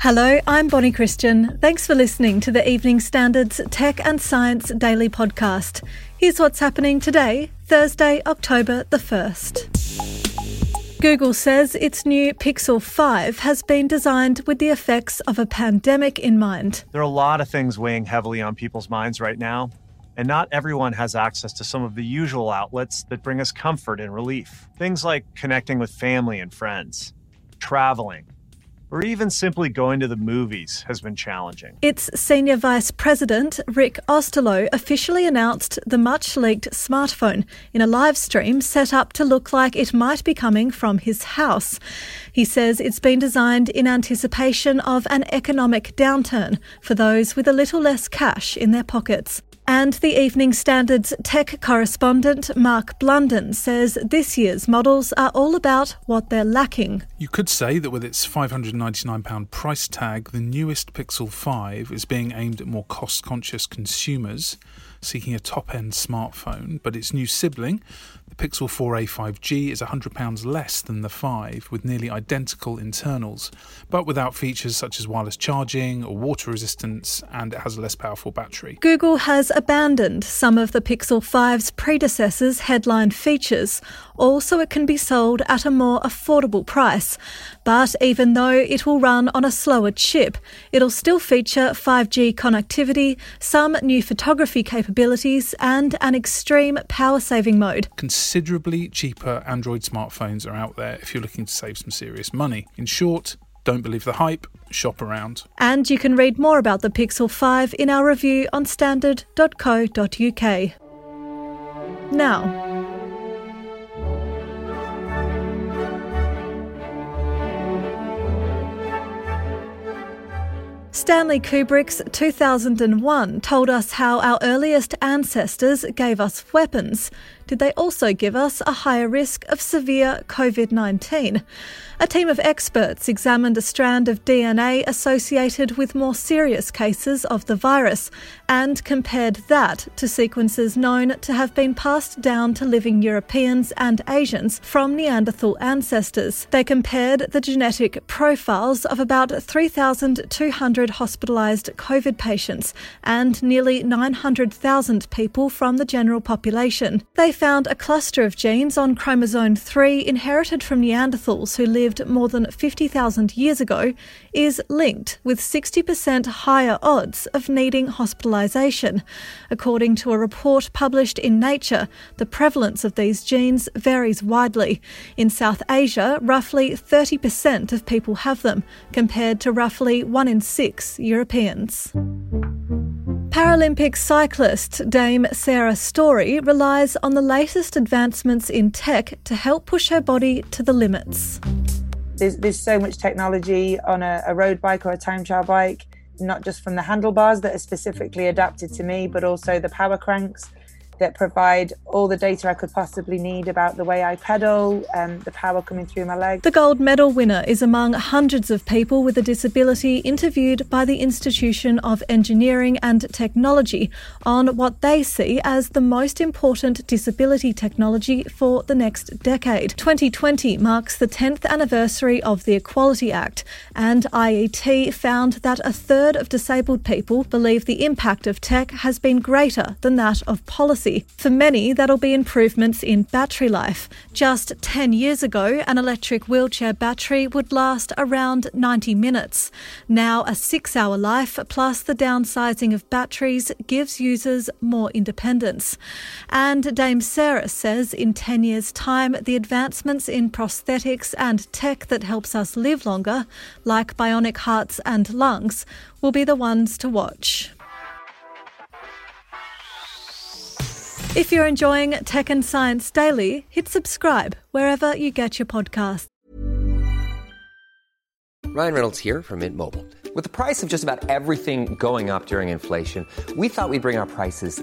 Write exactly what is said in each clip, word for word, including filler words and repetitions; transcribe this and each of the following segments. Hello, I'm Bonnie Christian. Thanks for listening to the Evening Standard's Tech and Science Daily Podcast. Here's what's happening today, Thursday, October the first. Google says its new Pixel five has been designed with the effects of a pandemic in mind. There are a lot of things weighing heavily on people's minds right now, and not everyone has access to some of the usual outlets that bring us comfort and relief. Things like connecting with family and friends, traveling, or even simply going to the movies has been challenging. Its Senior Vice President, Rick Osterlow, officially announced the much-leaked smartphone in a live stream set up to look like it might be coming from his house. He says it's been designed in anticipation of an economic downturn for those with a little less cash in their pockets. And the Evening Standard's tech correspondent, Mark Blunden, says this year's models are all about what they're lacking. You could say that with its five hundred ninety-nine pounds price tag, the newest Pixel five is being aimed at more cost-conscious consumers seeking a top-end smartphone, but its new sibling, the Pixel four A five G, is one hundred pounds less than the five, with nearly identical internals, but without features such as wireless charging or water resistance, and it has a less powerful battery. Google has abandoned some of the Pixel five's predecessors' headline features, also it can be sold at a more affordable price. But even though it will run on a slower chip, it'll still feature five G connectivity, some new photography capabilities, and an extreme power-saving mode. Considerably cheaper Android smartphones are out there if you're looking to save some serious money. In short, don't believe the hype, shop around. And you can read more about the Pixel five in our review on standard dot co dot uk. Now, Stanley Kubrick's two thousand one told us how our earliest ancestors gave us weapons. Did they also give us a higher risk of severe covid nineteen? A team of experts examined a strand of D N A associated with more serious cases of the virus and compared that to sequences known to have been passed down to living Europeans and Asians from Neanderthal ancestors. They compared the genetic profiles of about three thousand two hundred hospitalised COVID patients and nearly nine hundred thousand people from the general population. They found a cluster of genes on chromosome three inherited from Neanderthals who lived more than fifty thousand years ago is linked with sixty percent higher odds of needing hospitalisation. According to a report published in Nature, the prevalence of these genes varies widely. In South Asia, roughly thirty percent of people have them, compared to roughly one in six Europeans. Paralympic cyclist Dame Sarah Storey relies on the latest advancements in tech to help push her body to the limits. There's, there's so much technology on a, a road bike or a time trial bike, not just from the handlebars that are specifically adapted to me, but also the power cranks that provide all the data I could possibly need about the way I pedal and the power coming through my legs. The gold medal winner is among hundreds of people with a disability interviewed by the Institution of Engineering and Technology on what they see as the most important disability technology for the next decade. twenty twenty marks the tenth anniversary of the Equality Act, and I E T found that a third of disabled people believe the impact of tech has been greater than that of policy. efficiency. For many, that'll be improvements in battery life. Just ten years ago, an electric wheelchair battery would last around ninety minutes. Now, a six-hour life plus the downsizing of batteries gives users more independence. And Dame Sarah says in ten years' time, the advancements in prosthetics and tech that helps us live longer, like bionic hearts and lungs, will be the ones to watch. If you're enjoying Tech and Science Daily, hit subscribe wherever you get your podcasts. Ryan Reynolds here from Mint Mobile. With the price of just about everything going up during inflation, we thought we'd bring our prices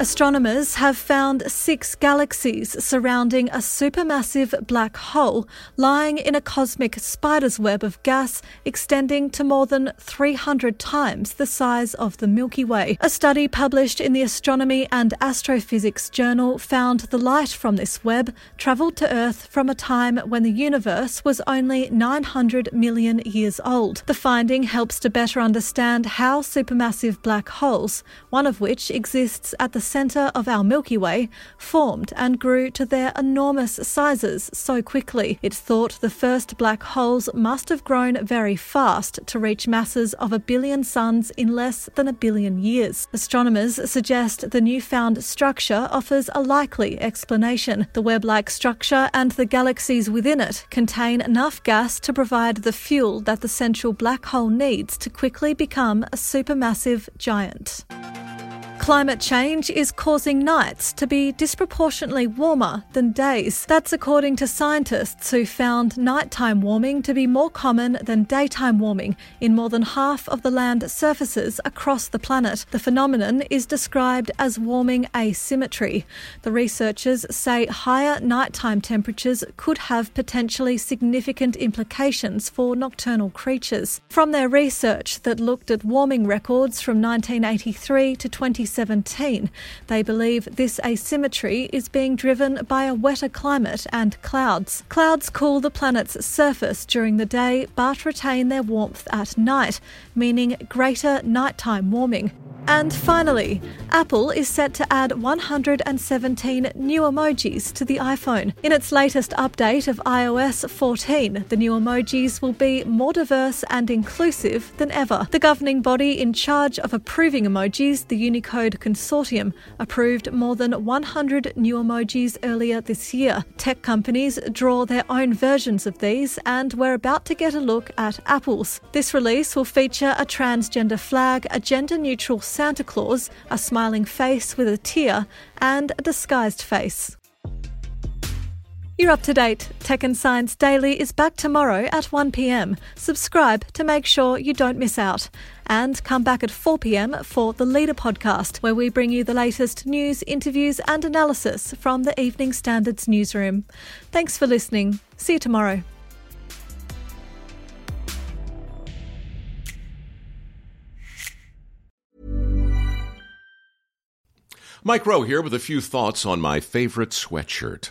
Astronomers have found six galaxies surrounding a supermassive black hole lying in a cosmic spider's web of gas extending to more than three hundred times the size of the Milky Way. A study published in the Astronomy and Astrophysics Journal found the light from this web travelled to Earth from a time when the universe was only nine hundred million years old. The finding helps to better understand how supermassive black holes, one of which exists at the centre of our Milky Way, formed and grew to their enormous sizes so quickly. It's thought the first black holes must have grown very fast to reach masses of a billion suns in less than a billion years. Astronomers suggest the newfound structure offers a likely explanation. The web-like structure and the galaxies within it contain enough gas to provide the fuel that the central black hole needs to quickly become a supermassive giant. Climate change is causing nights to be disproportionately warmer than days. That's according to scientists who found nighttime warming to be more common than daytime warming in more than half of the land surfaces across the planet. The phenomenon is described as warming asymmetry. The researchers say higher nighttime temperatures could have potentially significant implications for nocturnal creatures. From their research that looked at warming records from nineteen eighty-three to twenty seventeen. They believe this asymmetry is being driven by a wetter climate and clouds. Clouds cool the planet's surface during the day but retain their warmth at night, meaning greater nighttime warming. And finally, Apple is set to add one hundred seventeen new emojis to the iPhone. In its latest update of i O S fourteen, the new emojis will be more diverse and inclusive than ever. The governing body in charge of approving emojis, the Unicode Consortium, approved more than one hundred new emojis earlier this year. Tech companies draw their own versions of these, and we're about to get a look at Apple's. This release will feature a transgender flag, a gender-neutral Santa Claus, a smiling face with a tear, and a disguised face. You're up to date. Tech and Science Daily is back tomorrow at one p m. Subscribe to make sure you don't miss out. And come back at four p m for the Leader podcast, where we bring you the latest news, interviews and analysis from the Evening Standard's newsroom. Thanks for listening. See you tomorrow. Mike Rowe here with a few thoughts on my favorite sweatshirt,